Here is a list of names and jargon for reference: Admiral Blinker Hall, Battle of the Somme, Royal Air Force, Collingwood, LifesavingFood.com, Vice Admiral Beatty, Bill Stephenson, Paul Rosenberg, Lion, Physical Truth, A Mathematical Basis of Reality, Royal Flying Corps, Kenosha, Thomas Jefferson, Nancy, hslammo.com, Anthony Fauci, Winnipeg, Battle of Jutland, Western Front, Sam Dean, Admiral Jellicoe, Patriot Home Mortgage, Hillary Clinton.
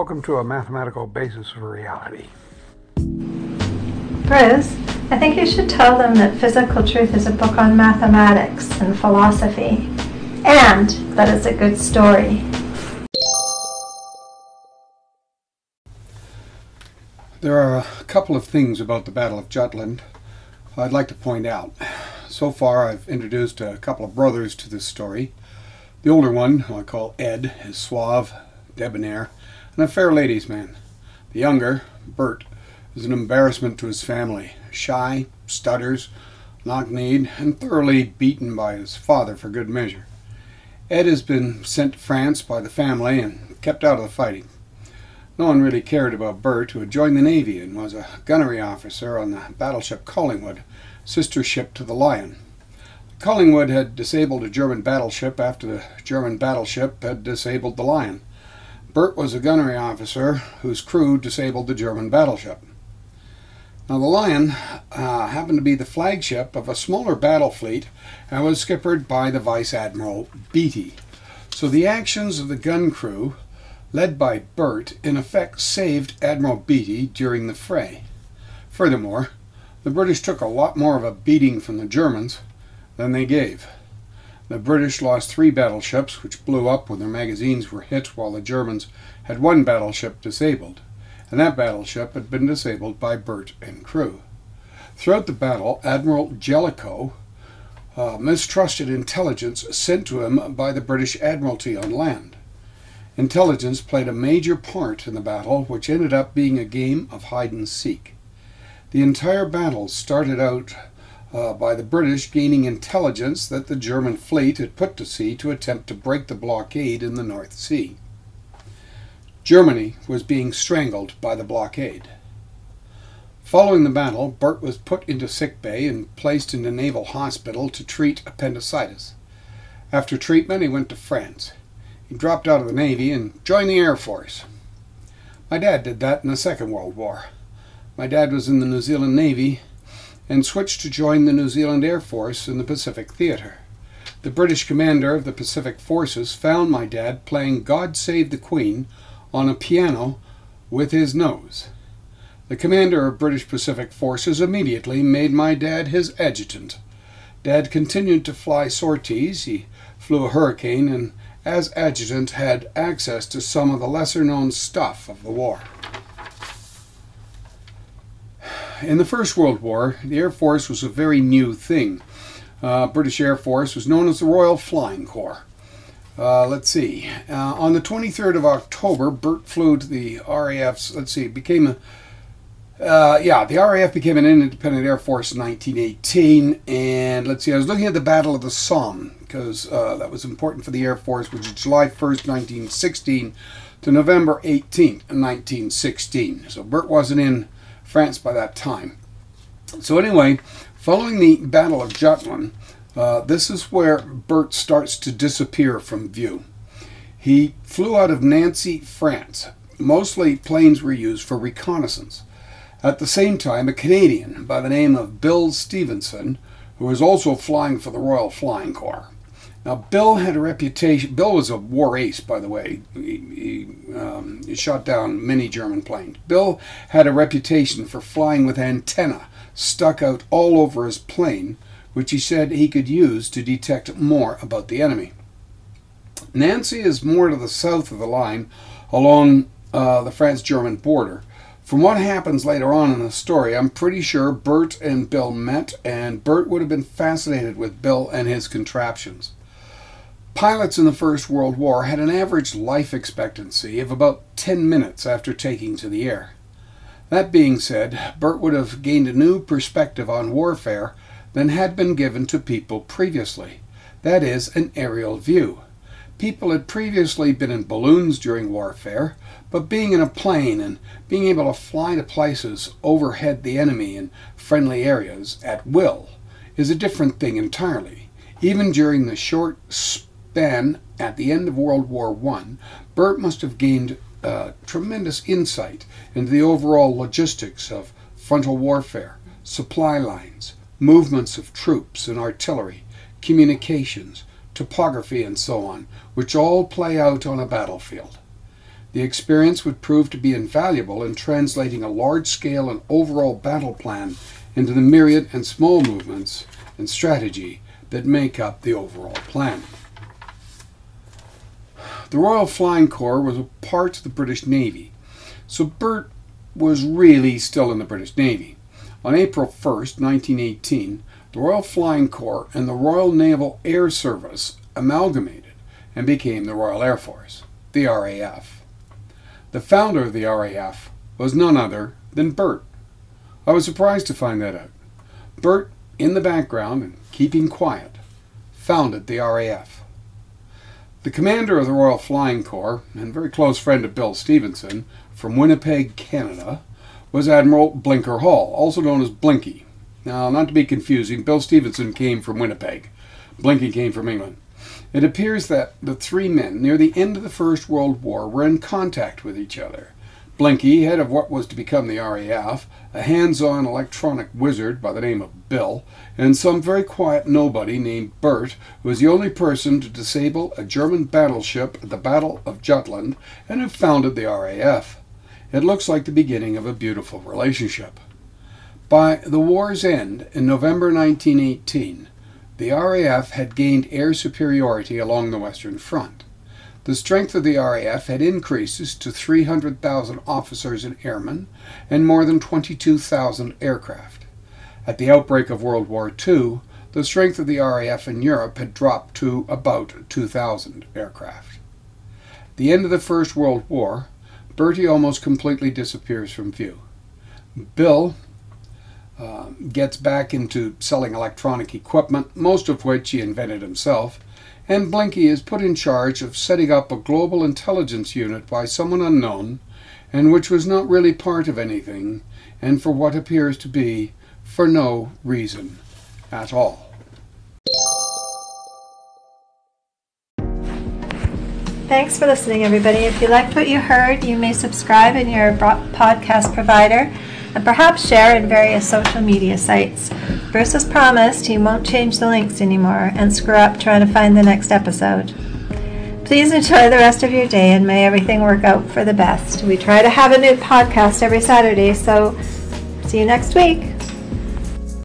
Welcome to A Mathematical Basis of Reality. Riz, I think you should tell them that Physical Truth is a book on mathematics and philosophy, and that it's a good story. There are a couple of things about the Battle of Jutland I'd like to point out. So far I've introduced a couple of brothers to this story. The older one, who I call Ed, is suave, debonair, and a fair ladies' man. The younger, Bert, is an embarrassment to his family, shy, stutters, knock-kneed, and thoroughly beaten by his father for good measure. Ed has been sent to France by the family and kept out of the fighting. No one really cared about Bert, who had joined the Navy and was a gunnery officer on the battleship Collingwood, sister ship to the Lion. Collingwood had disabled a German battleship after the German battleship had disabled the Lion. Bert was a gunnery officer whose crew disabled the German battleship. Now the Lion happened to be the flagship of a smaller battle fleet and was skippered by the Vice Admiral Beatty. So the actions of the gun crew, led by Bert, in effect saved Admiral Beatty during the fray. Furthermore, the British took a lot more of a beating from the Germans than they gave. The British lost 3 battleships, which blew up when their magazines were hit, while the Germans had 1 battleship disabled. And that battleship had been disabled by Bert and crew. Throughout the battle, Admiral Jellicoe mistrusted intelligence sent to him by the British Admiralty on land. Intelligence played a major part in the battle, which ended up being a game of hide-and-seek. The entire battle started out by the British gaining intelligence that the German fleet had put to sea to attempt to break the blockade in the North Sea. Germany was being strangled by the blockade. Following the battle, Bert was put into sick bay and placed in a naval hospital to treat appendicitis. After treatment, he went to France. He dropped out of the Navy and joined the Air Force. My dad did that in the Second World War. My dad was in the New Zealand Navy and switched to join the New Zealand Air Force in the Pacific Theatre. The British commander of the Pacific Forces found my dad playing God Save the Queen on a piano with his nose. The commander of British Pacific Forces immediately made my dad his adjutant. Dad continued to fly sorties. He flew a Hurricane and, as adjutant, had access to some of the lesser-known stuff of the war. In the First World War, the Air Force was a very new thing. British Air Force was known as the Royal Flying Corps. On the 23rd of October, Bert flew to the RAF's, the RAF became an independent Air Force in 1918, and I was looking at the Battle of the Somme, because that was important for the Air Force, which is July 1st, 1916 to November 18th, 1916. So Bert wasn't in France by that time. So anyway, following the Battle of Jutland, this is where Bert starts to disappear from view. He flew out of Nancy, France. Mostly planes were used for reconnaissance. At the same time, a Canadian by the name of Bill Stephenson, who was also flying for the Royal Flying Corps. Now, Bill had a reputation. Bill was a war ace, by the way. He shot down many German planes. Bill had a reputation for flying with antennae stuck out all over his plane, which he said he could use to detect more about the enemy. Nancy is more to the south of the line along the France-German border. From what happens later on in the story, I'm pretty sure Bert and Bill met, and Bert would have been fascinated with Bill and his contraptions. Pilots in the First World War had an average life expectancy of about 10 minutes after taking to the air. That being said, Bert would have gained a new perspective on warfare than had been given to people previously. That is, an aerial view. People had previously been in balloons during warfare, but being in a plane and being able to fly to places overhead the enemy in friendly areas at will is a different thing entirely. Even during the short span at the end of World War I, Bert must have gained tremendous insight into the overall logistics of frontal warfare, supply lines, movements of troops and artillery, communications, topography, and so on, which all play out on a battlefield. The experience would prove to be invaluable in translating a large-scale and overall battle plan into the myriad and small movements and strategy that make up the overall plan. The Royal Flying Corps was a part of the British Navy, so Bert was really still in the British Navy. On April 1, 1918, the Royal Flying Corps and the Royal Naval Air Service amalgamated and became the Royal Air Force, the RAF. The founder of the RAF was none other than Bert. I was surprised to find that out. Bert, in the background and keeping quiet, founded the RAF. The commander of the Royal Flying Corps, and very close friend of Bill Stephenson, from Winnipeg, Canada, was Admiral Blinker Hall, also known as Blinky. Now, not to be confusing, Bill Stephenson came from Winnipeg. Blinky came from England. It appears that the three men, near the end of the First World War, were in contact with each other. Blinky, head of what was to become the RAF, a hands-on electronic wizard by the name of Bill, and some very quiet nobody named Bert, who was the only person to disable a German battleship at the Battle of Jutland, and who founded the RAF. It looks like the beginning of a beautiful relationship. By the war's end, in November 1918, the RAF had gained air superiority along the Western Front. The strength of the RAF had increased to 300,000 officers and airmen, and more than 22,000 aircraft. At the outbreak of World War II, the strength of the RAF in Europe had dropped to about 2,000 aircraft. At the end of the First World War, Bertie almost completely disappears from view. Bill gets back into selling electronic equipment, most of which he invented himself, and Blinky is put in charge of setting up a global intelligence unit by someone unknown, and which was not really part of anything, and for what appears to be for no reason at all. Thanks for listening, everybody. If you liked what you heard, you may subscribe in your podcast provider, and perhaps share in various social media sites. Bruce has promised he won't change the links anymore and screw up trying to find the next episode. Please enjoy the rest of your day, and may everything work out for the best. We try to have a new podcast every Saturday, so see you next week.